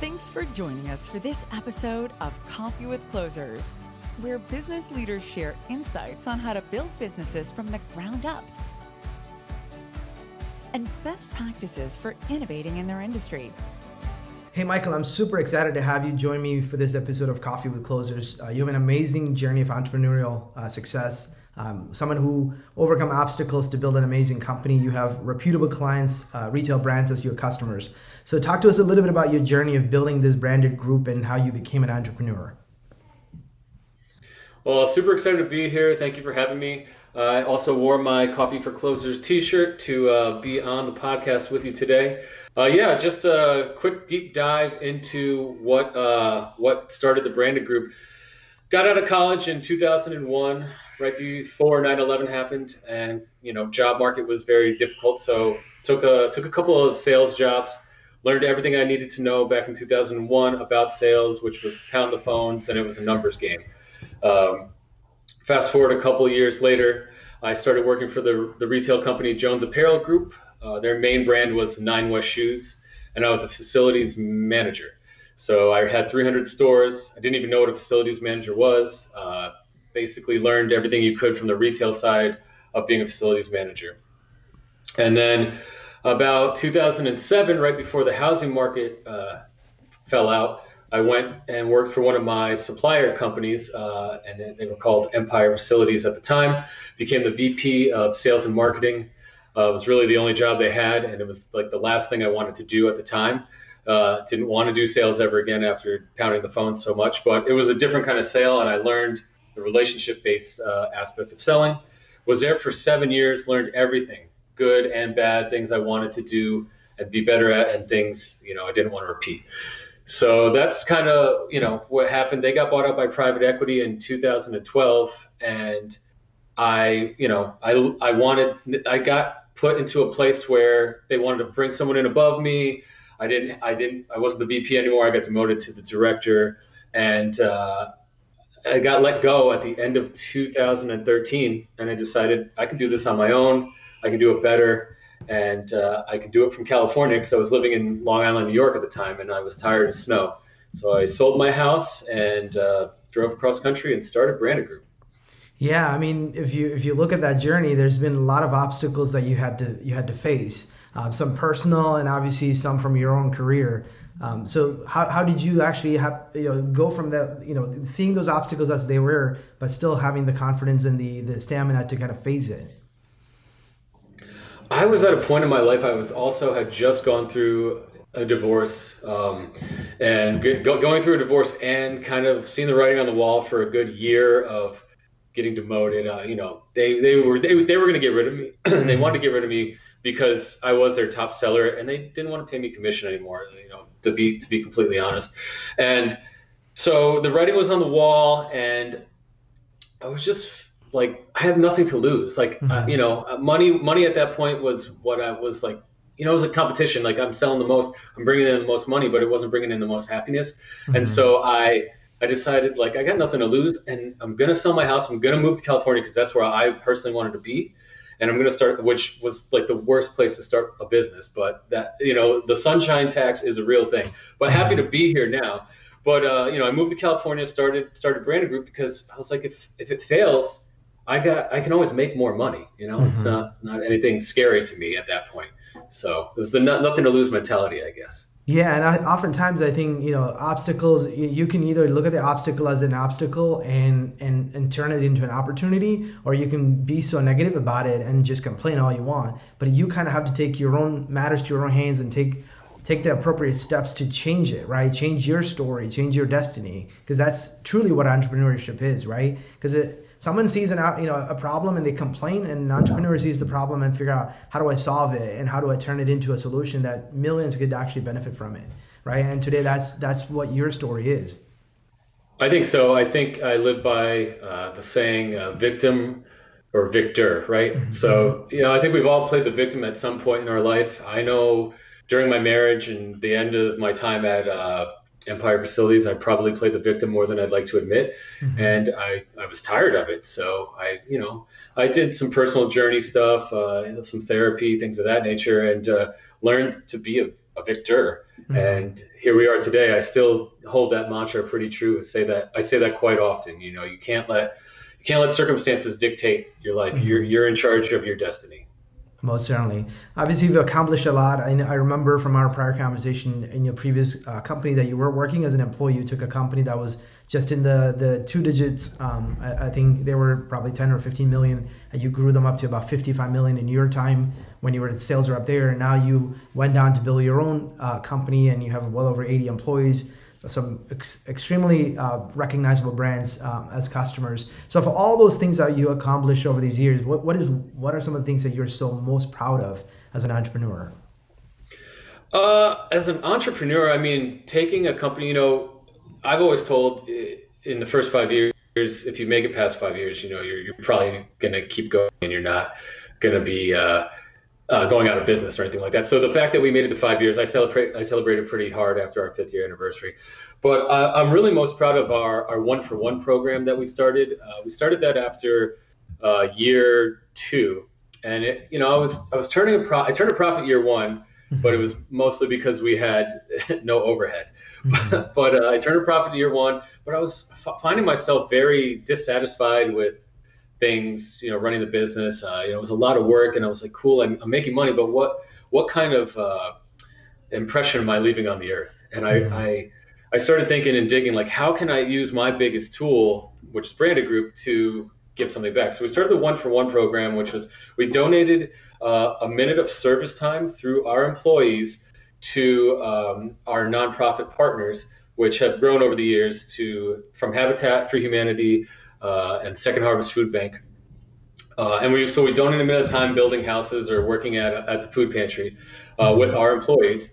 Thanks for joining us for this episode of Coffee with Closers, where business leaders share insights on how to build businesses from the ground up and best practices for innovating in their industry. Hey, Michael, I'm super excited to have you join me for this episode of Coffee with Closers. You have an amazing journey of entrepreneurial success, someone who overcome obstacles to build an amazing company. You have reputable clients, retail brands as your customers. So talk to us a little bit about your journey of building this branded group and how you became an entrepreneur. Well, super excited to be here. Thank you for having me. I also wore my Coffee for Closers t-shirt to be on the podcast with you today. Just a quick deep dive into what started the Branded Group. Got out of college in 2001, right before 9/11 happened, and job market was very difficult. So took a couple of sales jobs, learned everything I needed to know back in 2001 about sales, which was pound the phones, and it was a numbers game. Fast forward a couple of years later, I started working for the retail company Jones Apparel Group. Their main brand was Nine West Shoes, and I was a facilities manager. So I had 300 stores. I didn't even know what a facilities manager was. Basically learned everything you could from the retail side of being a facilities manager. And then about 2007, right before the housing market fell out, I went and worked for one of my supplier companies, and they were called Empire Facilities at the time. Became the VP of Sales and Marketing. It was really the only job they had, and it was like the last thing I wanted to do at the time. Didn't want to do sales ever again after pounding the phone so much, but it was a different kind of sale, and I learned the relationship-based aspect of selling. Was there for 7 years, learned everything, good and bad, things I wanted to do and be better at, and things I didn't want to repeat. So that's kind of what happened. They got bought out by private equity in 2012, and I got put into a place where they wanted to bring someone in above me. I wasn't the VP anymore. I got demoted to the director, and I got let go at the end of 2013. And I decided I can do this on my own. I can do it better, and I can do it from California, because I was living in Long Island, New York at the time, and I was tired of snow. So I sold my house and drove across country and started Branded Group. Yeah, I mean, if you look at that journey, there's been a lot of obstacles that you had to face, some personal and obviously some from your own career. So how did you actually go from that, seeing those obstacles as they were, but still having the confidence and the stamina to kind of face it? I was at a point in my life. I was also had just gone through a divorce, and going through a divorce and kind of seeing the writing on the wall for a good year of getting demoted. They were going to get rid of me. They wanted to get rid of me because I was their top seller, and they didn't want to pay me commission anymore, to be completely honest. And so the writing was on the wall, and I was just like, I have nothing to lose. Like, money at that point was what I was like, it was a competition. Like, I'm selling the most, I'm bringing in the most money, but it wasn't bringing in the most happiness. Mm-hmm. And so I decided, I got nothing to lose, and I'm going to sell my house. I'm going to move to California because that's where I personally wanted to be. And I'm going to start, which was like the worst place to start a business. But that, the sunshine tax is a real thing. But happy to be here now. But, I moved to California, started Branded Group, because I was like, if it fails, I can always make more money. It's not anything scary to me at that point. So it was the nothing to lose mentality, I guess. Yeah, and oftentimes I think, obstacles, you can either look at the obstacle as an obstacle and turn it into an opportunity, or you can be so negative about it and just complain all you want. But you kind of have to take your own matters to your own hands and take the appropriate steps to change it, right? Change your story, change your destiny, because that's truly what entrepreneurship is, right? Because someone sees a problem and they complain, and an entrepreneur sees the problem and figure out, how do I solve it, and how do I turn it into a solution that millions could actually benefit from it, right? And today, that's what your story is. I think so. I think I live by the saying "victim or victor," right? Mm-hmm. So I think we've all played the victim at some point in our life. I know during my marriage and the end of my time at Empire Facilities, I probably played the victim more than I'd like to admit. Mm-hmm. And I was tired of it. So I did some personal journey stuff, some therapy, things of that nature, and learned to be a a victor. Mm-hmm. And here we are today. I still hold that mantra pretty true and say that. I say that quite often. You know, you can't let circumstances dictate your life. Mm-hmm. You're in charge of your destiny. Most certainly. Obviously, you've accomplished a lot. I remember from our prior conversation in your previous company that you were working as an employee. You took a company that was just in the two digits. I think they were probably 10 or 15 million. And you grew them up to about 55 million in your time when you were sales rep there. And now you went down to build your own company, and you have well over 80 employees, some extremely recognizable brands as customers. So for all those things that you accomplished over these years, what are some of the things that you're so most proud of as an entrepreneur? As an entrepreneur, I mean, taking a company, you know, I've always told in the first 5 years, if you make it past 5 years, you know, you're probably going to keep going and you're not going to be going out of business or anything like that. So the fact that we made it to 5 years, I celebrated pretty hard after our 5th year anniversary. But I'm really most proud of our 1-for-1 program that we started. We started that after year 2, and it, you know, I was turning I turned a profit year 1, but it was mostly because we had no overhead. Mm-hmm. But I turned a profit year 1, but I was finding myself very dissatisfied with things, you know, running the business. You know, it was a lot of work, and I was like, cool, I'm making money, but what kind of impression am I leaving on the earth? And mm-hmm. I started thinking and digging, like, how can I use my biggest tool, which is Branded Group, to give something back? So we started the 1-for-1 program, which was we donated a minute of service time through our employees to our nonprofit partners, which have grown over the years from Habitat for Humanity, and Second Harvest Food Bank. So we donated a minute of time building houses or working at the food pantry with our employees.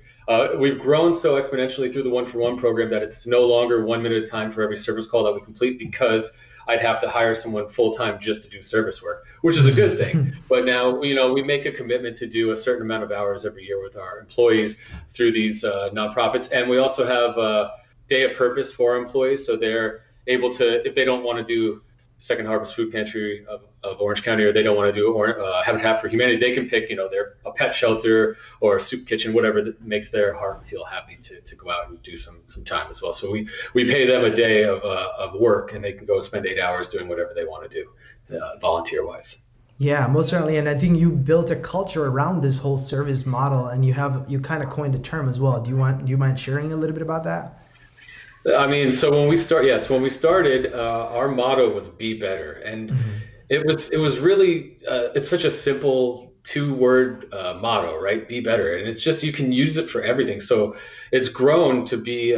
We've grown so exponentially through the 1-for-1 program that it's no longer 1 minute of time for every service call that we complete, because I'd have to hire someone full-time just to do service work, which is a good thing. But now, you know, we make a commitment to do a certain amount of hours every year with our employees through these nonprofits. And we also have a day of purpose for our employees. So they're able to, if they don't want to do Second Harvest Food Pantry of Orange County, or they don't want to do Habitat for Humanity, they can pick, you know, a pet shelter or a soup kitchen, whatever that makes their heart feel happy to go out and do some time as well. So we pay them a day of work, and they can go spend 8 hours doing whatever they want to do, volunteer-wise. Yeah, most certainly. And I think you built a culture around this whole service model, and you kind of coined a term as well. Do you mind sharing a little bit about that? I mean, so when we started, our motto was "Be Better," and mm-hmm. it was really it's such a simple 2-word motto, right? Be better, and it's just you can use it for everything. So it's grown to be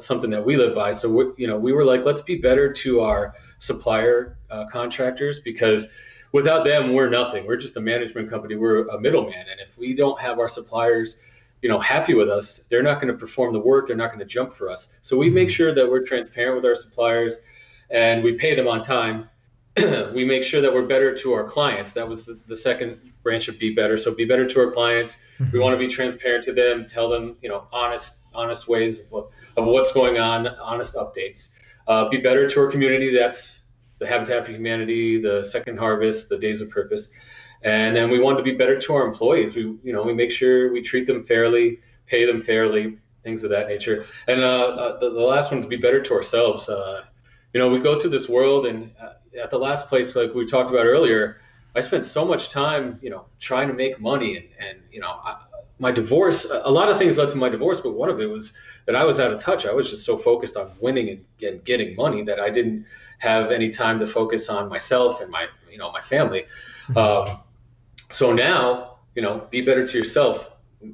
something that we live by. So we were like, let's be better to our supplier contractors, because without them, we're nothing. We're just a management company. We're a middleman, and if we don't have our suppliers, you know, happy with us, they're not going to perform the work. They're not going to jump for us. So we make sure that we're transparent with our suppliers, and we pay them on time. We make sure that we're better to our clients. That was the second branch of Be Better. So be better to our clients. Mm-hmm. We want to be transparent to them, tell them, you know, honest ways of what's going on, honest updates. Be better to our community. That's the Habitat for Humanity, the Second Harvest, the Days of Purpose. And then we want to be better to our employees. We make sure we treat them fairly, pay them fairly, things of that nature. And the last one is be better to ourselves. You know, we go through this world, and at the last place, like we talked about earlier, I spent so much time, you know, trying to make money, and you know, my divorce, a lot of things led to my divorce, but one of it was that I was out of touch. I was just so focused on winning and getting money that I didn't have any time to focus on myself and my, you know, my family. So now, you know, be better to yourself,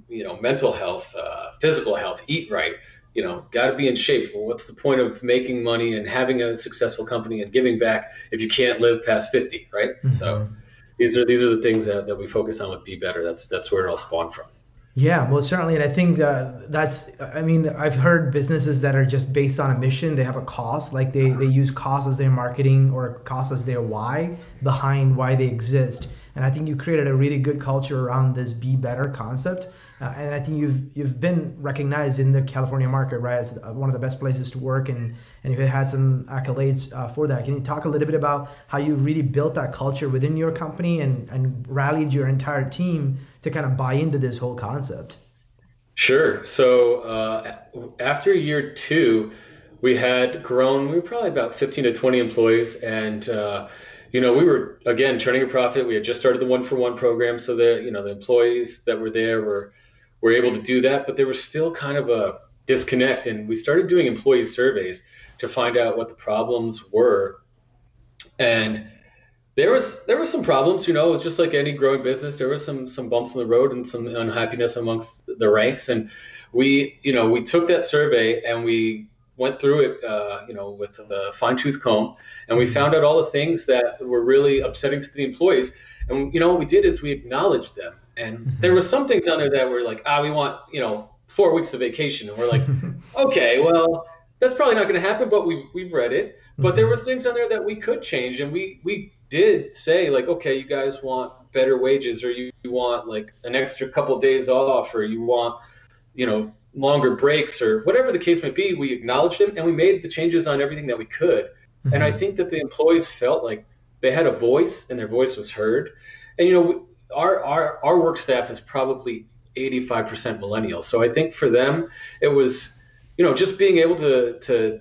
you know, mental health, physical health, eat right, you know, got to be in shape. Well, what's the point of making money and having a successful company and giving back if you can't live past 50, right? Mm-hmm. So these are the things that we focus on with Be Better. That's where it all spawned from. Yeah, most certainly. And I think I've heard businesses that are just based on a mission. They have a cause, like they use cause as their marketing or cause as their why behind why they exist. And I think you created a really good culture around this Be Better concept. And I think you've been recognized in the California market, right, as one of the best places to work, and you've had some accolades for that. Can you talk a little bit about how you really built that culture within your company and rallied your entire team to kind of buy into this whole concept? Sure. So after year two, we had grown, we were probably about 15 to 20 employees. And, we were, again, turning a profit. We had just started the one-for-one program. So that, the employees that were there were able to do that. But there was still kind of a disconnect. And we started doing employee surveys to find out what the problems were. And there was some problems, it was just like any growing business. There were some bumps in the road and some unhappiness amongst the ranks. And we, we took that survey and we went through it, with a fine tooth comb, and we found out all the things that were really upsetting to the employees. And, what we did is we acknowledged them. And there were some things on there that were like, we want, 4 weeks of vacation. And we're like, okay, well, that's probably not going to happen, but we've read it. But there were things on there that we could change. And we did say, like, okay, you guys want better wages, or you want like an extra couple of days off, or you want, longer breaks, or whatever the case might be. We acknowledged them and we made the changes on everything that we could. Mm-hmm. And I think that the employees felt like they had a voice and their voice was heard. And, our work staff is probably 85% millennials. So I think for them, it was, just being able to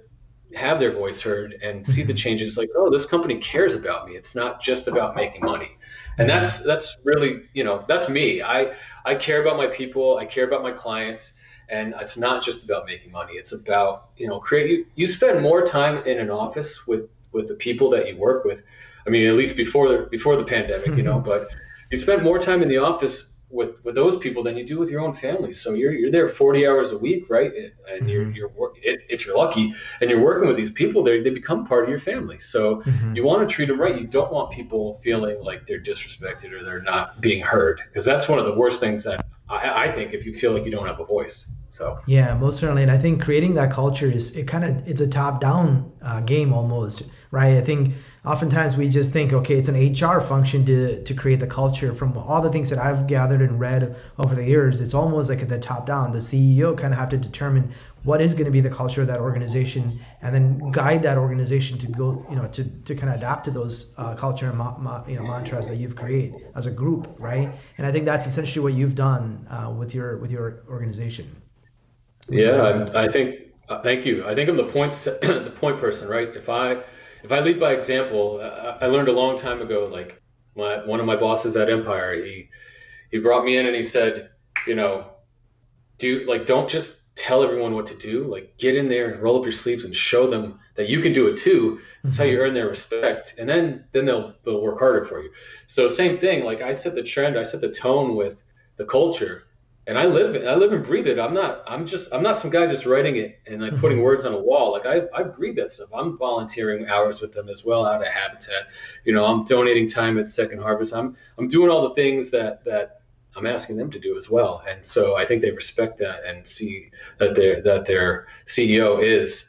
have their voice heard and see the changes, like, oh, this company cares about me. It's not just about making money. And that's really, that's me. I care about my people. I care about my clients. And it's not just about making money. It's about, you spend more time in an office with the people that you work with. I mean, at least before the pandemic, but you spend more time in the office with those people than you do with your own family. So you're there 40 hours a week, right? And if you're lucky and you're working with these people, they become part of your family. So you want to treat them right. You don't want people feeling like they're disrespected or they're not being heard, because that's one of the worst things that I think, if you feel like you don't have a voice. So yeah, most certainly. And I think creating that culture it's a top-down game almost, right? I think oftentimes we just think, okay, it's an HR function to create the culture. From all the things that I've gathered and read over the years, it's almost like at the top down, the CEO kind of have to determine what is going to be the culture of that organization, and then guide that organization to go, to kind of adapt to those culture and mantras that you've created as a group, right? And I think that's essentially what you've done with your organization. Yeah, I think. Thank you. I think I'm the point person, right? If I lead by example, I learned a long time ago, like one of my bosses at Empire, he brought me in and he said, don't just tell everyone what to do, like get in there and roll up your sleeves and show them that you can do it too. That's how you earn their respect. And then they'll work harder for you. So same thing, like I set the trend, I set the tone with the culture, and I live and breathe it. I'm not some guy just writing it and like putting words on a wall. Like I breathe that stuff. I'm volunteering hours with them as well out of Habitat. I'm donating time at Second Harvest. I'm doing all the things that I'm asking them to do as well. And so I think they respect that and see that their CEO is,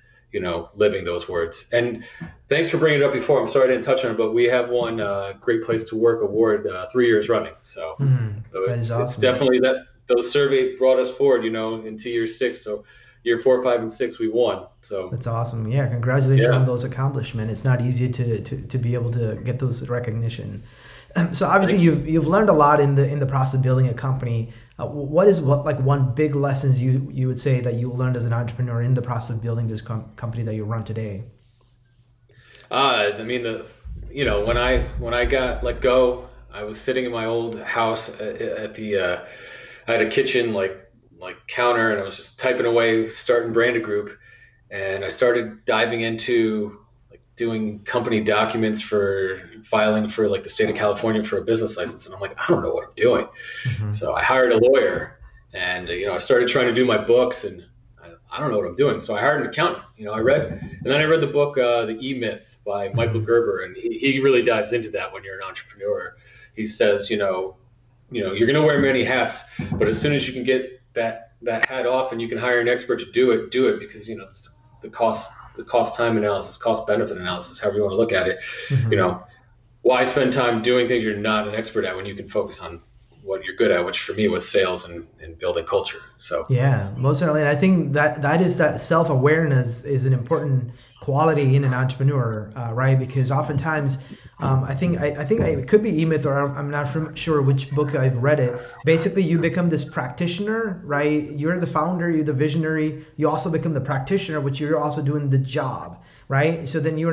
living those words. And thanks for bringing it up before. I'm sorry I didn't touch on it, but we have won Great Place to Work award 3 years running. So, that is awesome. It's definitely that. Those surveys brought us forward, into year six. So year 4, 5, and 6, we won. So that's awesome. Yeah. Congratulations on those accomplishments. It's not easy to be able to get those recognition. So obviously you've learned a lot in the process of building a company. What one big lessons you would say that you learned as an entrepreneur in the process of building this company that you run today? I mean, when I got let go, I was sitting in my old house at the I had a kitchen like counter, and I was just typing away, starting Branded Group, and I started diving into doing company documents for filing for the state of California for a business license. And I'm like, I don't know what I'm doing. So I hired a lawyer, and, I started trying to do my books, and I don't know what I'm doing. So I hired an accountant, I read the book, The E-Myth by Michael Gerber. And he really dives into that when you're an entrepreneur. He says, you're going to wear many hats, but as soon as you can get that hat off and you can hire an expert to do it because, the cost time analysis, cost benefit analysis, however you want to look at it, why spend time doing things you're not an expert at when you can focus on what you're good at, which for me was sales and building culture. So yeah, most certainly. And I think that self-awareness is an important quality in an entrepreneur, right? Because oftentimes I think it could be E-Myth, or I'm not sure which book I've read it. Basically, you become this practitioner, right? You're the founder, you're the visionary. You also become the practitioner, which you're also doing the job, right? So then you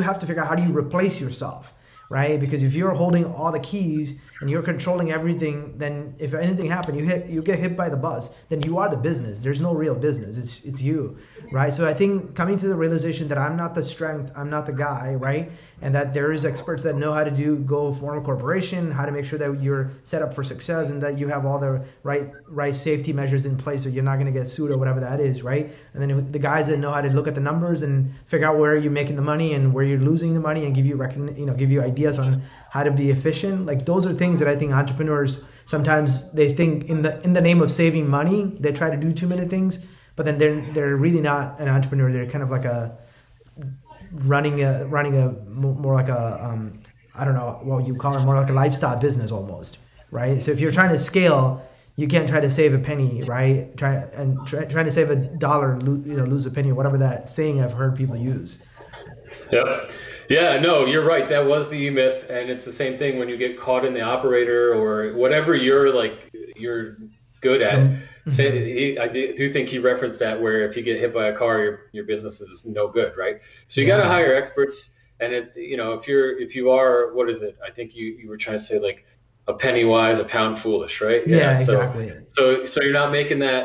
have to figure out how do you replace yourself, right? Because if you're holding all the keys and you're controlling everything, then if anything happens, you get hit by the bus, then you are the business. There's no real business. It's you, right? So I think coming to the realization that I'm not the strength, I'm not the guy, right? And that there is experts that know how to go form a corporation, how to make sure that you're set up for success and that you have all the right safety measures in place so you're not going to get sued or whatever that is, right? And then the guys that know how to look at the numbers and figure out where you're making the money and where you're losing the money and give you ideas on how to be efficient. Like, those are things that I think entrepreneurs, sometimes they think in the name of saving money, they try to do too many things, but then they're really not an entrepreneur. They're kind of like a running a more like a, I don't know what you call it, more like a lifestyle business almost, right? So if you're trying to scale, you can't try to save a penny, right? Trying to save a dollar, lose a penny, whatever that saying I've heard people use. Yep. Yeah, no, you're right. That was the E-Myth, and it's the same thing when you get caught in the operator or whatever you're good at. Mm-hmm. I do think he referenced that, where if you get hit by a car, your business is no good, right? So you got to hire experts, and if you are, what is it? I think you were trying to say like a penny wise, a pound foolish, right? Yeah, exactly. So you're not making that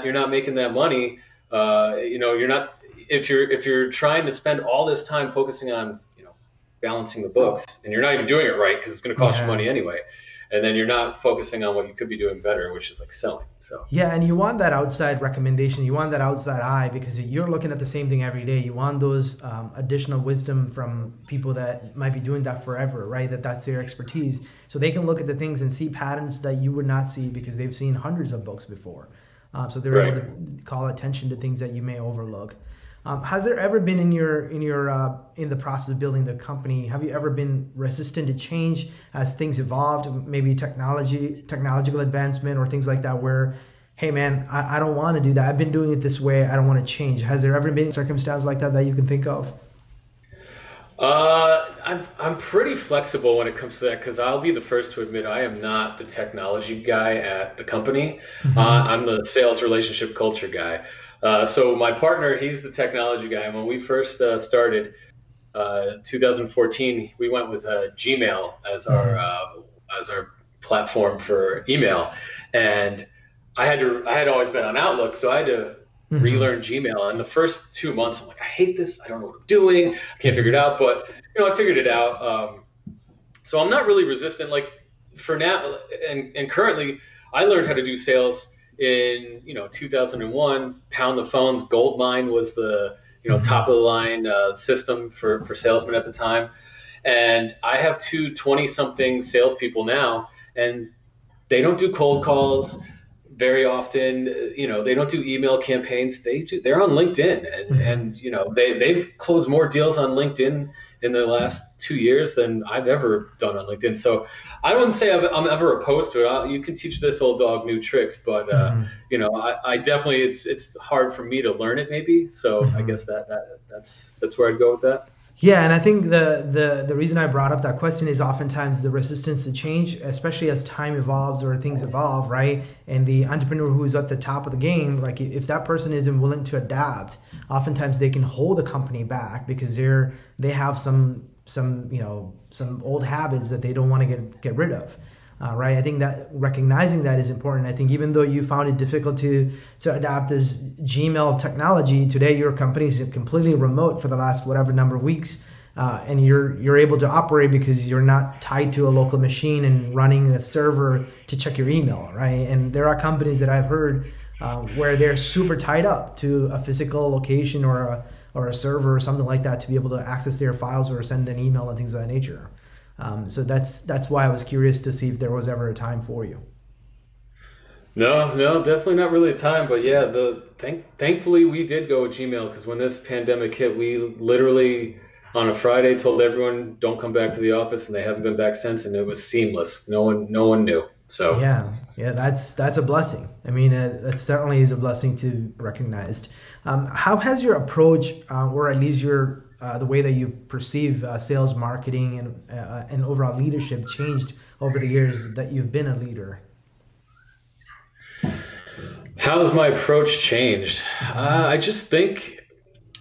money. You're not if you're trying to spend all this time focusing on balancing the books, and you're not even doing it right because it's going to cost you money anyway, and then you're not focusing on what you could be doing better, which is like selling. So and you want that outside recommendation, you want that outside eye, because you're looking at the same thing every day. You want those additional wisdom from people that might be doing that forever, right? That's their expertise, so they can look at the things and see patterns that you would not see because they've seen hundreds of books before, so they're able to call attention to things that you may overlook. Has there ever been in the process of building the company, have you ever been resistant to change as things evolved, maybe technological advancement or things like that, where, hey man, I don't want to do that. I've been doing it this way. I don't want to change. Has there ever been circumstances like that you can think of? I'm pretty flexible when it comes to that, because I'll be the first to admit I am not the technology guy at the company. Mm-hmm. I'm the sales relationship culture guy. So my partner, he's the technology guy. And when we first started 2014, we went with Gmail as our platform for email. And I had always been on Outlook, so I had to relearn Gmail. And the first 2 months, I'm like, I hate this. I don't know what I'm doing. I can't figure it out. But I figured it out. So I'm not really resistant. Like for now, and currently, I learned how to do sales. In 2001, pound the phones. Goldmine was the top of the line system for salesmen at the time, and I have two 20-something salespeople now, and they don't do cold calls very often. They don't do email campaigns. They're on LinkedIn, and they've closed more deals on LinkedIn in the last 2 years than I've ever done on LinkedIn. So I wouldn't say I'm ever opposed to it. You can teach this old dog new tricks, but I definitely, it's hard for me to learn it maybe. So I guess that's where I'd go with that. Yeah, and I think the reason I brought up that question is oftentimes the resistance to change, especially as time evolves or things evolve, right? And the entrepreneur who is at the top of the game, like if that person isn't willing to adapt, oftentimes they can hold the company back because they have some old habits that they don't want to get rid of. Right. I think that recognizing that is important. I think even though you found it difficult to adapt this Gmail technology, today your company is completely remote for the last whatever number of weeks, and you're able to operate because you're not tied to a local machine and running a server to check your email, right? And there are companies that I've heard where they're super tied up to a physical location or a server or something like that to be able to access their files or send an email and things of that nature. So that's why I was curious to see if there was ever a time for you. No, definitely not really a time. But yeah, thankfully we did go with Gmail, because when this pandemic hit, we literally on a Friday told everyone don't come back to the office, and they haven't been back since. And it was seamless. No one knew. So yeah, that's a blessing. I mean, that certainly is a blessing to be recognized. How has your approach, or at least your the way that you perceive sales, marketing, and overall leadership changed over the years that you've been a leader? How has my approach changed? I just think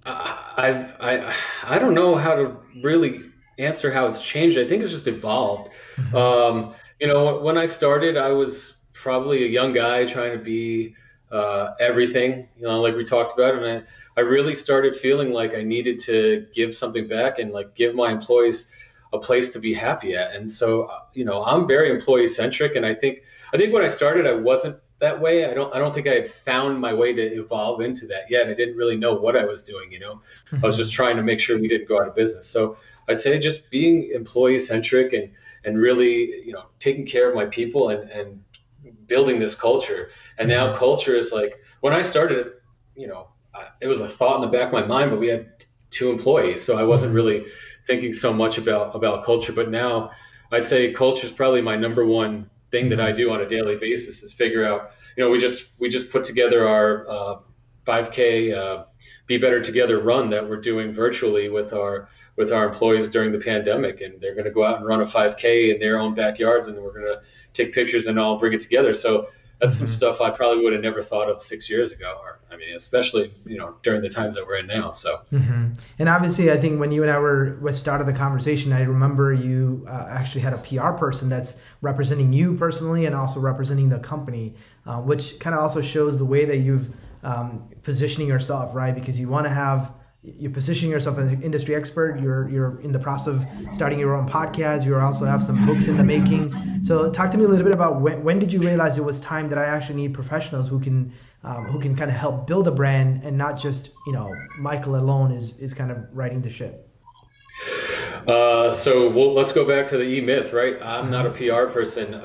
I don't know how to really answer how it's changed. I think it's just evolved. Mm-hmm. You know, when I started, I was probably a young guy trying to be everything, you know, like we talked about. And I really started feeling like I needed to give something back and like give my employees a place to be happy at. And so, you know, I'm very employee centric. And I think when I started, I wasn't that way. I don't think I had found my way to evolve into that yet. I didn't really know what I was doing, you know. Mm-hmm. I was just trying to make sure we didn't go out of business. So I'd say just being employee centric and really, you know, taking care of my people and building this culture. And now culture is like, when I started, you know, it was a thought in the back of my mind, but we had two employees, so I wasn't really thinking so much about culture. But now I'd say culture is probably my number one thing that I do on a daily basis, is figure out, you know, we just put together our 5K Be Better Together run that we're doing virtually with our employees during the pandemic, and they're going to go out and run a 5K in their own backyards, and we're going to take pictures and all bring it together. So that's some stuff I probably would have never thought of 6 years ago, or I mean, especially, you know, during the times that we're in now. So, And obviously, I think when you and I were started the conversation, I remember you actually had a PR person that's representing you personally and also representing the company, which kind of also shows the way that you've positioning yourself, right? Because you want to have, you're positioning yourself as an industry expert. You're in the process of starting your own podcast. You also have some books in the making. So talk to me a little bit about when did you realize it was time that I actually need professionals who can kind of help build a brand, and not just, you know, Michael alone is kind of riding the ship. So let's go back to the E-Myth, right? I'm not a PR person.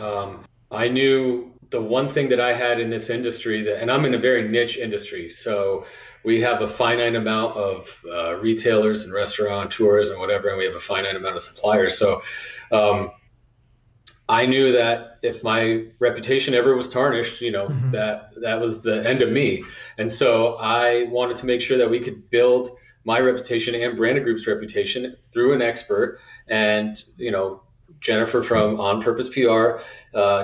I knew the one thing that I had in this industry and I'm in a very niche industry. So we have a finite amount of retailers and restaurateurs and whatever, and we have a finite amount of suppliers. So I knew that if my reputation ever was tarnished, you know, that was the end of me. And so I wanted to make sure that we could build my reputation and Branded Group's reputation through an expert. And, you know, Jennifer from On Purpose PR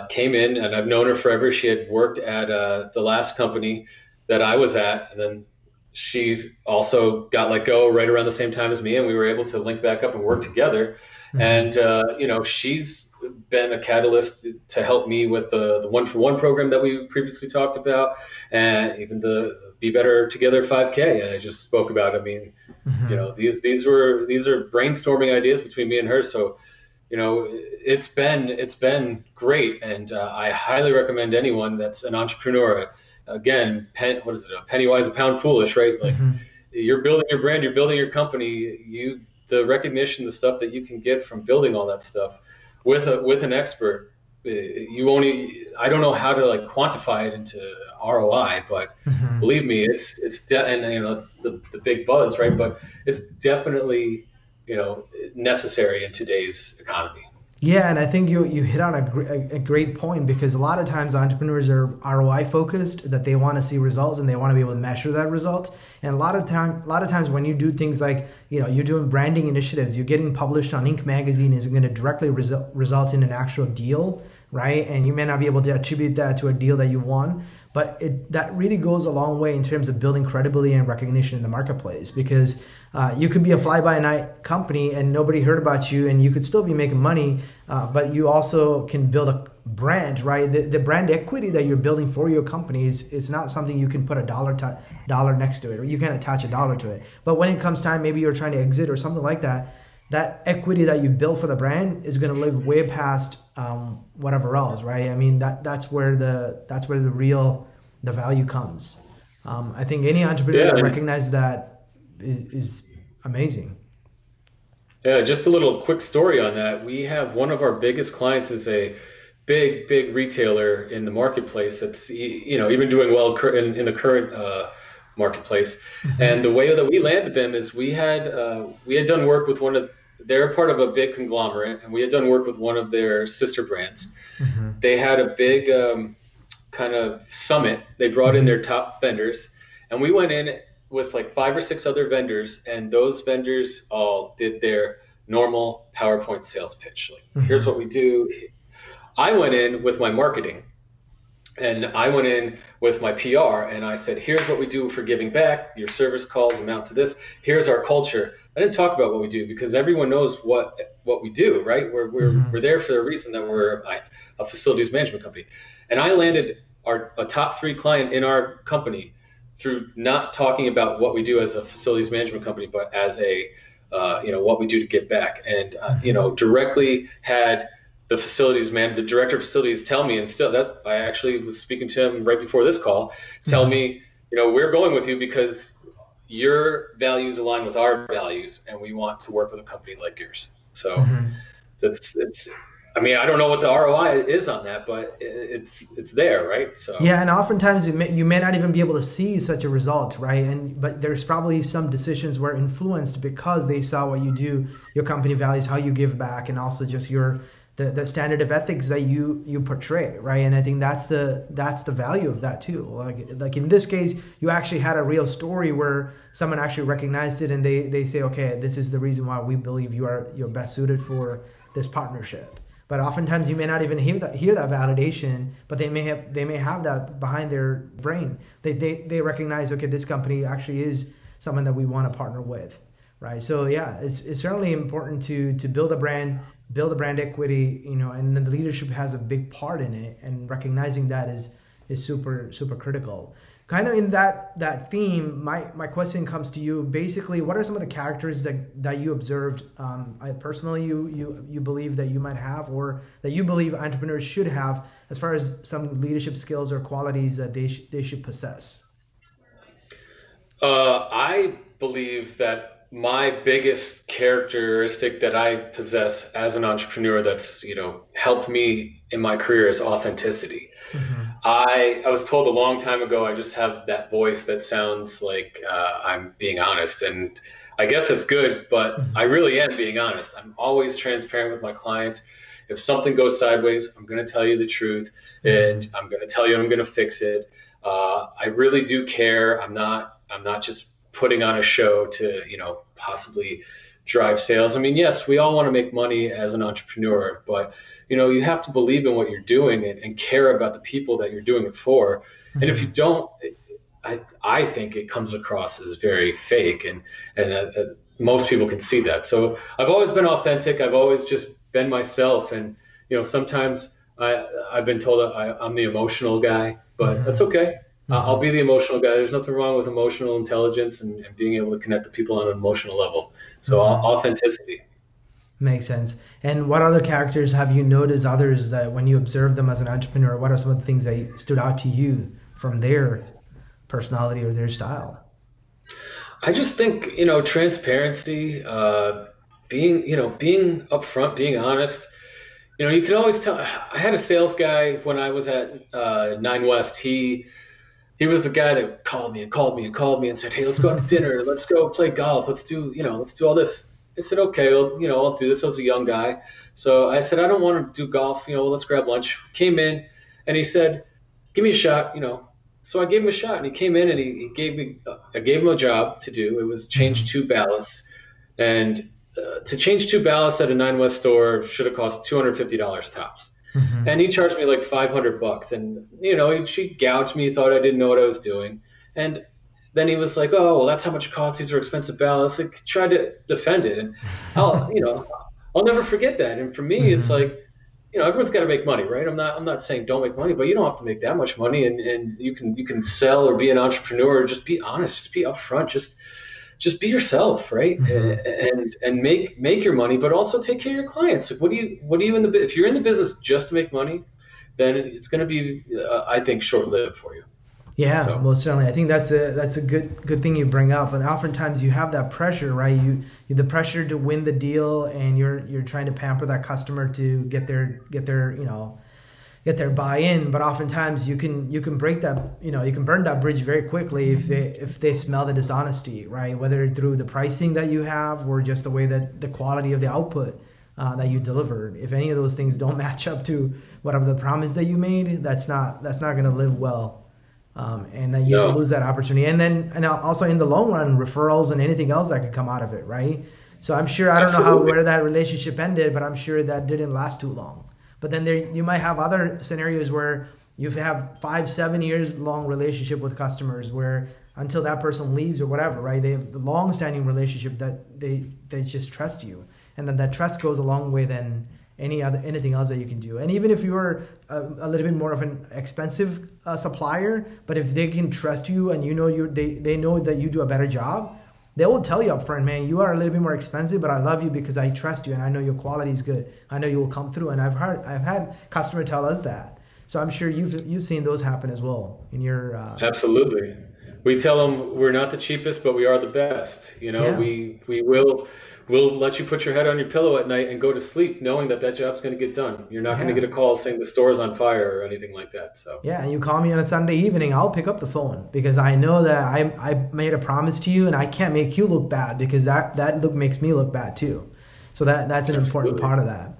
came in, and I've known her forever. She had worked at the last company that I was at, and then she's also got let go right around the same time as me, and we were able to link back up and work together. And, you know, she's been a catalyst to help me with the one-for-one program that we previously talked about, and even the Be Better Together 5K I just spoke about. I mean, you know, these are brainstorming ideas between me and her. So, you know, it's been great, and I highly recommend anyone that's an entrepreneur. Again, a penny wise, a pound foolish, right? Like, you're building your brand, you're building your company. The recognition, the stuff that you can get from building all that stuff with an expert, I don't know how to like quantify it into ROI, but believe me, and you know, it's the big buzz, right? But it's definitely, you know, necessary in today's economy. Yeah, and I think you hit on a great point, because a lot of times entrepreneurs are ROI focused, that they want to see results and they want to be able to measure that result. And a lot of times when you do things like, you know, you're doing branding initiatives, you're getting published on Inc. magazine, is going to directly result in an actual deal, right? And you may not be able to attribute that to a deal that you won, but that really goes a long way in terms of building credibility and recognition in the marketplace, because you could be a fly-by-night company and nobody heard about you, and you could still be making money, but you also can build a brand, right? The brand equity that you're building for your company is not something you can put a dollar next to it, or you can't attach a dollar to it. But when it comes time, maybe you're trying to exit or something like that, that equity that you built for the brand is going to live way past whatever else, right? I mean, that's where the value comes. I think any entrepreneur that recognizes that is amazing. Yeah, just a little quick story on that. We have one of our biggest clients is a big retailer in the marketplace that's, you know, even doing well in the current marketplace. And the way that we landed them is we had done work with they're part of a big conglomerate, and we had done work with one of their sister brands. They had a big kind of summit. They brought in their top vendors, and we went in with like 5 or 6 other vendors, and those vendors all did their normal PowerPoint sales pitch. Like, mm-hmm. here's what we do. I went in with my marketing, and I went in with my PR, and I said, here's what we do for giving back. Your service calls amount to this. Here's our culture. I didn't talk about what we do because everyone knows what we do, right? We're mm-hmm. we're there for the reason that we're a facilities management company. And I landed a top 3 client in our company through not talking about what we do as a facilities management company, but as a, what we do to give back. And, directly had the facilities man, the director of facilities tell me, and still that I actually was speaking to him right before this call, tell mm-hmm. me, we're going with you because your values align with our values and we want to work with a company like yours. So mm-hmm. I don't know what the ROI is on that, but it's there, right? So yeah, and oftentimes you may not even be able to see such a result, right? But there's probably some decisions were influenced because they saw what you do, your company values, how you give back, and also just the standard of ethics that you portray, right? And I think that's the value of that too. Like in this case, you actually had a real story where someone actually recognized it, and they say, okay, this is the reason why we believe you're best suited for this partnership. But oftentimes you may not even hear that validation, but they may have that behind their brain. They recognize, okay, this company actually is someone that we want to partner with, right? So yeah, it's certainly important to build a brand equity, and then the leadership has a big part in it, and recognizing that is super, super critical. Kind of in that theme, my question comes to you. Basically, what are some of the characters that you observed? Personally, you believe that you might have, or that you believe entrepreneurs should have, as far as some leadership skills or qualities that they should possess? I believe that my biggest characteristic that I possess as an entrepreneur that's helped me in my career is authenticity. Mm-hmm. I was told a long time ago, I just have that voice that sounds like I'm being honest. And I guess it's good, but I really am being honest. I'm always transparent with my clients. If something goes sideways, I'm going to tell you the truth, and I'm going to tell you I'm going to fix it. I really do care. I'm not just putting on a show to, possibly drive sales. I mean, yes, we all want to make money as an entrepreneur, but you have to believe in what you're doing and care about the people that you're doing it for. Mm-hmm. And if you don't, I think it comes across as very fake, and most people can see that. So I've always been authentic. I've always just been myself. And sometimes I've been told I'm the emotional guy, but that's okay. I'll be the emotional guy. There's nothing wrong with emotional intelligence and being able to connect with people on an emotional level. So authenticity. Makes sense. And what other characters have you noticed, others, that when you observe them as an entrepreneur, what are some of the things that stood out to you from their personality or their style? I just think, transparency, being upfront, being honest. You can always tell. I had a sales guy when I was at Nine West. He was the guy that called me and said, hey, let's go out to dinner. Let's go play golf. Let's do all this. I said, okay, I'll do this. I was a young guy. So I said, I don't want to do golf. Let's grab lunch. Came in and he said, give me a shot, So I gave him a shot, and he came in and I gave him a job to do. It was change 2 ballasts. And to change 2 ballasts at a Nine West store should have cost $250 tops. Mm-hmm. And he charged me like $500, and she gouged me, thought I didn't know what I was doing. And then he was like, "Oh, well, that's how much it costs. These are expensive ballasts." Like, tried to defend it, and I'll never forget that. And for me, it's like, everyone's got to make money, right? I'm not saying don't make money, but you don't have to make that much money, and you can sell or be an entrepreneur. Just be honest, just be upfront, just be yourself, right? Mm-hmm. And make your money, but also take care of your clients. What do you if you're in the business just to make money, then it's going to be, I think, short-lived for you. Yeah, so. Most certainly. I think that's a good thing you bring up. And oftentimes you have that pressure, right? You the pressure to win the deal, and you're trying to pamper that customer to get their buy-in, but oftentimes you can break that, you can burn that bridge very quickly if they smell the dishonesty, right? Whether through the pricing that you have, or just the way that the quality of the output that you delivered. If any of those things don't match up to whatever the promise that you made, that's not going to live well And then you lose that opportunity. And then, and also in the long run, referrals and anything else that could come out of it, right? So I'm sure, I don't know where that relationship ended, but I'm sure that didn't last too long. But then there, you might have other scenarios where you have 5-7 years long relationship with customers where until that person leaves or whatever, right? They have the long-standing relationship that they just trust you. And then that trust goes a long way than anything else that you can do. And even if you're a little bit more of an expensive supplier, but if they can trust you and you know they know that you do a better job, they will tell you up front, man, you are a little bit more expensive, but I love you because I trust you and I know your quality is good. I know you will come through. And I've had customers tell us that. So I'm sure you've seen those happen as well in your Absolutely. We tell them we're not the cheapest, but we are the best. You know, we'll let you put your head on your pillow at night and go to sleep knowing that job's going to get done. You're not going to get a call saying the store's on fire or anything like that. So yeah, and you call me on a Sunday evening, I'll pick up the phone because I know that I made a promise to you and I can't make you look bad because that makes me look bad too. So that's an important part of that.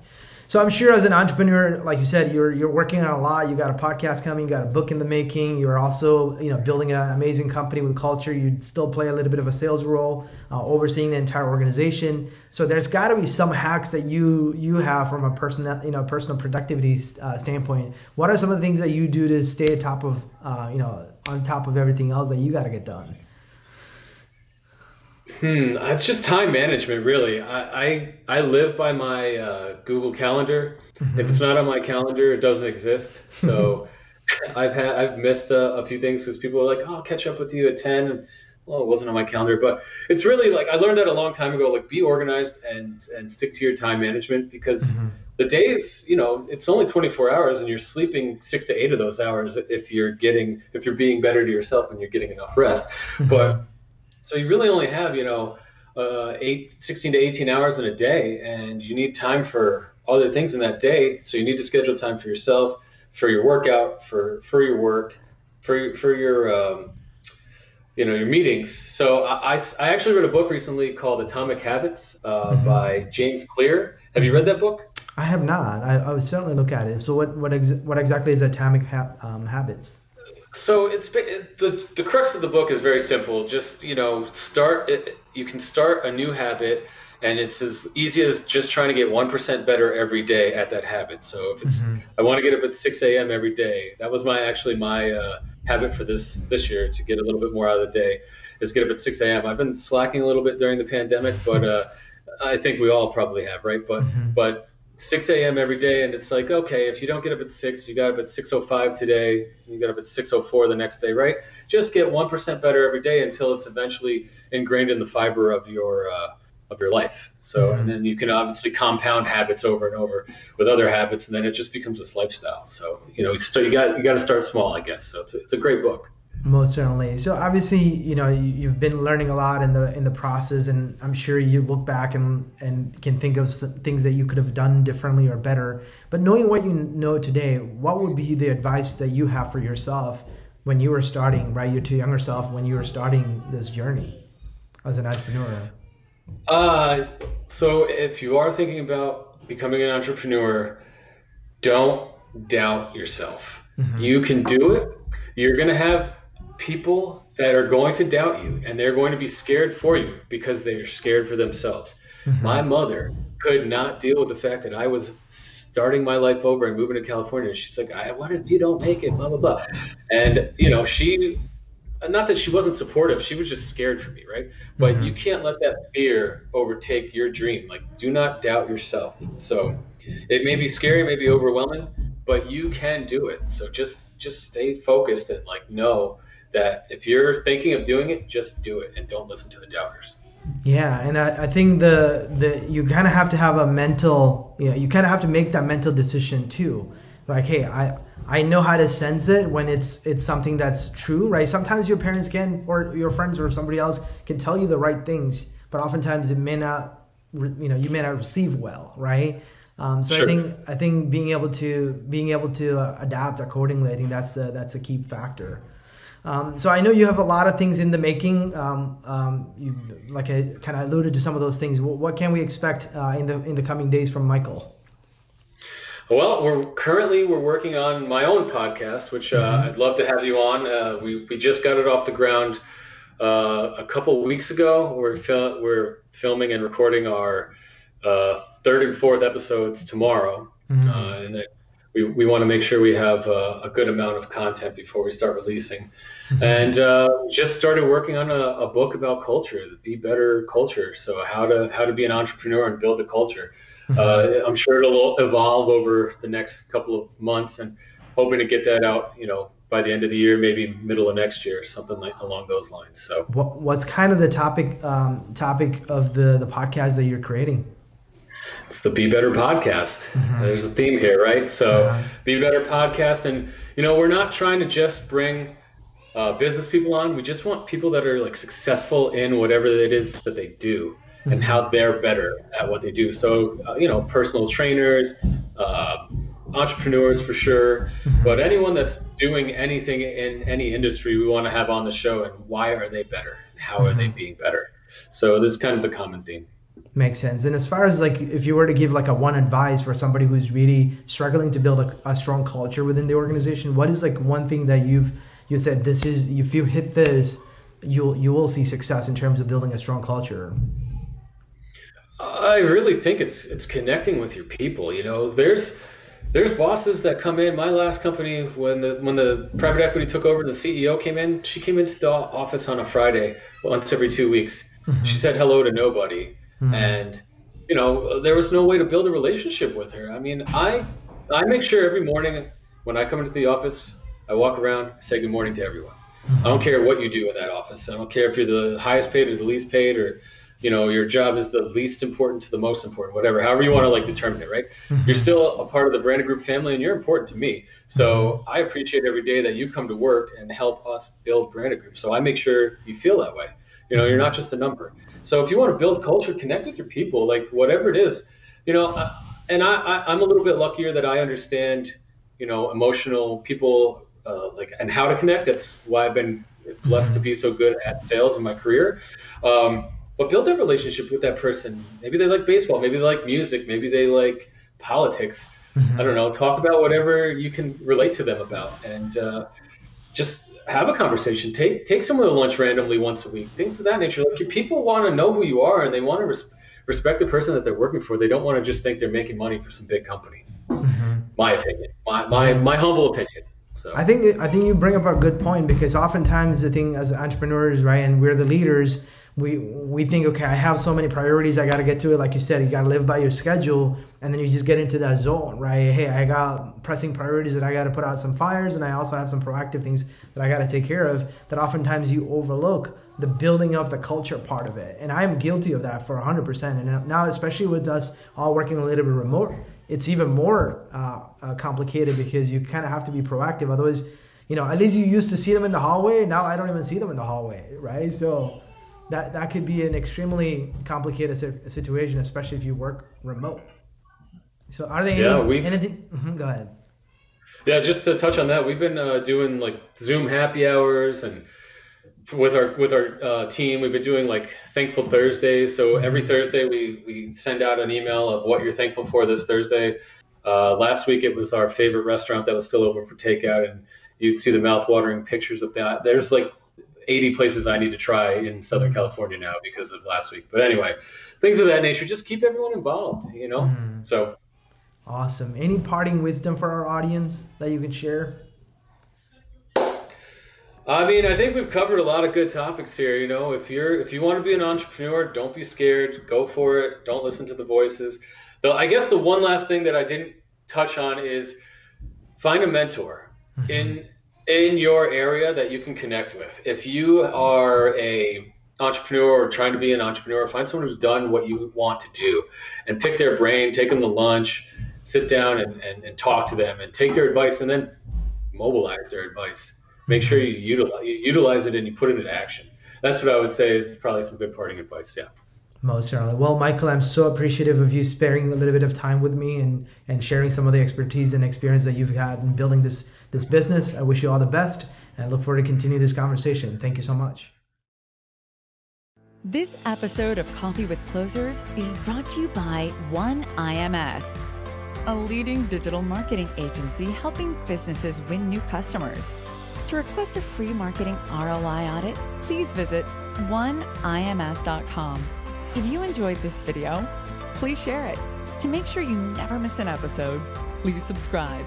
So I'm sure as an entrepreneur, like you said, you're working on a lot. You got a podcast coming, you got a book in the making. You're also, building an amazing company with culture. You still play a little bit of a sales role, overseeing the entire organization. So there's got to be some hacks that you have from a personal productivity standpoint. What are some of the things that you do to stay atop of, on top of everything else that you got to get done? It's just time management, really. I live by my Google Calendar. Mm-hmm. If it's not on my calendar, it doesn't exist. So I've missed a few things because people are like, "Oh, I'll catch up with you at 10." And, well, it wasn't on my calendar, but it's really like I learned that a long time ago. Like, be organized and stick to your time management because the days, it's only 24 hours, and you're sleeping 6 to 8 of those hours if you're being better to yourself and you're getting enough rest, but. So you really only have, 16 to 18 hours in a day, and you need time for other things in that day. So you need to schedule time for yourself, for your workout, for your work, for your, your meetings. So I actually read a book recently called Atomic Habits by James Clear. Have you read that book? I have not. I would certainly look at it. So what exactly is Atomic Habits? So the crux of the book is very simple. Just, you can start a new habit, and it's as easy as just trying to get 1% better every day at that habit. So if it's, I want to get up at 6 a.m. every day. That was my habit for this year, to get a little bit more out of the day, is get up at 6 a.m. I've been slacking a little bit during the pandemic, but I think we all probably have, right? But 6 a.m. every day, and it's like, okay, if you don't get up at 6, you got up at 6:05 today, and you got up at 6:04 the next day, right? Just get 1% better every day until it's eventually ingrained in the fiber of your life. So, and then you can obviously compound habits over and over with other habits, and then it just becomes this lifestyle. So, so you got to start small, I guess. So it's a great book. Most certainly. So obviously, you've been learning a lot in the process, and I'm sure you look back and can think of some things that you could have done differently or better. But knowing what you know today, what would be the advice that you have for yourself when you were starting, right? Your two younger self when you were starting this journey as an entrepreneur? So if you are thinking about becoming an entrepreneur, don't doubt yourself. You can do it. You're going to have people that are going to doubt you, and they're going to be scared for you because they're scared for themselves. My mother could not deal with the fact that I was starting my life over and moving to California. She's like, what if you don't make it, blah, blah, blah. And, she, not that she wasn't supportive, she was just scared for me, right? But you can't let that fear overtake your dream. Like, do not doubt yourself. So it may be scary, it may be overwhelming, but you can do it. So just stay focused and know that if you're thinking of doing it, just do it and don't listen to the doubters. Yeah, and I think the you kind of have to have a mental, you kind of have to make that mental decision too. Like, hey, I know how to sense it when it's something that's true, right? Sometimes your parents can, or your friends or somebody else can tell you the right things, but oftentimes it may not, you may not receive well, right? Sure. I think being able to adapt accordingly, I think that's a key factor. So I know you have a lot of things in the making. You, like I kind of alluded to some of those things. What can we expect in the coming days from Michael? Well, we're currently working on my own podcast, which I'd love to have you on. We just got it off the ground a couple weeks ago. We're filming and recording our third and fourth episodes tomorrow, and we want to make sure we have a good amount of content before we start releasing. And just started working on a book about culture, the Be Better culture. So how to be an entrepreneur and build a culture. I'm sure it'll evolve over the next couple of months, and hoping to get that out, by the end of the year, maybe middle of next year, something like along those lines. So what's kind of the topic of the podcast that you're creating? It's the Be Better Podcast. There's a theme here, right? So Be Better Podcast. And, we're not trying to just bring business people on. We just want people that are successful in whatever it is that they do and how they're better at what they do. So, personal trainers, entrepreneurs for sure, but anyone that's doing anything in any industry, we want to have on the show. And why are they better? And how are they being better? So this is kind of the common theme. Makes sense. And as far as if you were to give a one advice for somebody who's really struggling to build a strong culture within the organization, what is one thing that you said, this is, if you hit this, you will see success in terms of building a strong culture? I really think it's connecting with your people. There's bosses that come in. My last company, when the private equity took over and the CEO came in, she came into the office on a Friday once every 2 weeks. She said hello to nobody. And, there was no way to build a relationship with her. I mean, I make sure every morning when I come into the office, I walk around, say good morning to everyone. I don't care what you do in that office. I don't care if you're the highest paid or the least paid, or, your job is the least important to the most important, whatever, however you want to determine it, right? You're still a part of the Branded Group family, and you're important to me. So I appreciate every day that you come to work and help us build Branded Group. So I make sure you feel that way. You're not just a number. So if you want to build culture, connect with your people, whatever it is, and I'm a little bit luckier that I understand, emotional people, and how to connect. That's why I've been blessed to be so good at sales in my career. But build that relationship with that person. Maybe they like baseball, maybe they like music, maybe they like politics. I don't know, talk about whatever you can relate to them about, and just have a conversation. Take someone to lunch randomly once a week, things of that nature. People want to know who you are, and they want to respect the person that they're working for. They don't want to just think they're making money for some big company. My opinion, my humble opinion. So I think you bring up a good point, because oftentimes the thing as entrepreneurs, right, and we're the leaders, we think, okay, I have so many priorities, I got to get to it. Like you said, you got to live by your schedule, and then you just get into that zone, right? Hey, I got pressing priorities that I got to put out some fires, and I also have some proactive things that I got to take care of, that oftentimes you overlook the building of the culture part of it. And I'm guilty of that for 100%. And now, especially with us all working a little bit remote, it's even more complicated, because you kind of have to be proactive. Otherwise, at least you used to see them in the hallway. Now I don't even see them in the hallway, right? So that could be an extremely complicated situation, especially if you work remote. So are there anything? Go ahead. Yeah, just to touch on that, we've been doing Zoom happy hours, and with our team, we've been doing Thankful Thursdays. So every Thursday we send out an email of what you're thankful for this Thursday. Last week it was our favorite restaurant that was still open for takeout, and you'd see the mouth-watering pictures of that. There's 80 places I need to try in Southern California now because of last week. But anyway, things of that nature. Just keep everyone involved, so. Awesome. Any parting wisdom for our audience that you can share? I mean, I think we've covered a lot of good topics here. If you want to be an entrepreneur, don't be scared. Go for it. Don't listen to the voices. Though I guess the one last thing that I didn't touch on is find a mentor in your area that you can connect with. If you are an entrepreneur or trying to be an entrepreneur, find someone who's done what you want to do and pick their brain, take them to lunch, sit down and talk to them and take their advice, and then mobilize their advice. Make sure you utilize it and you put it into action. That's what I would say is probably some good parting advice, yeah. Most certainly. Well, Michael, I'm so appreciative of you sparing a little bit of time with me and sharing some of the expertise and experience that you've had in building this business. I wish you all the best, and I look forward to continue this conversation. Thank you so much. This episode of Coffee with Closers is brought to you by One IMS. a leading digital marketing agency helping businesses win new customers. To request a free marketing ROI audit, please visit oneims.com. If you enjoyed this video, please share it. To make sure you never miss an episode, please subscribe.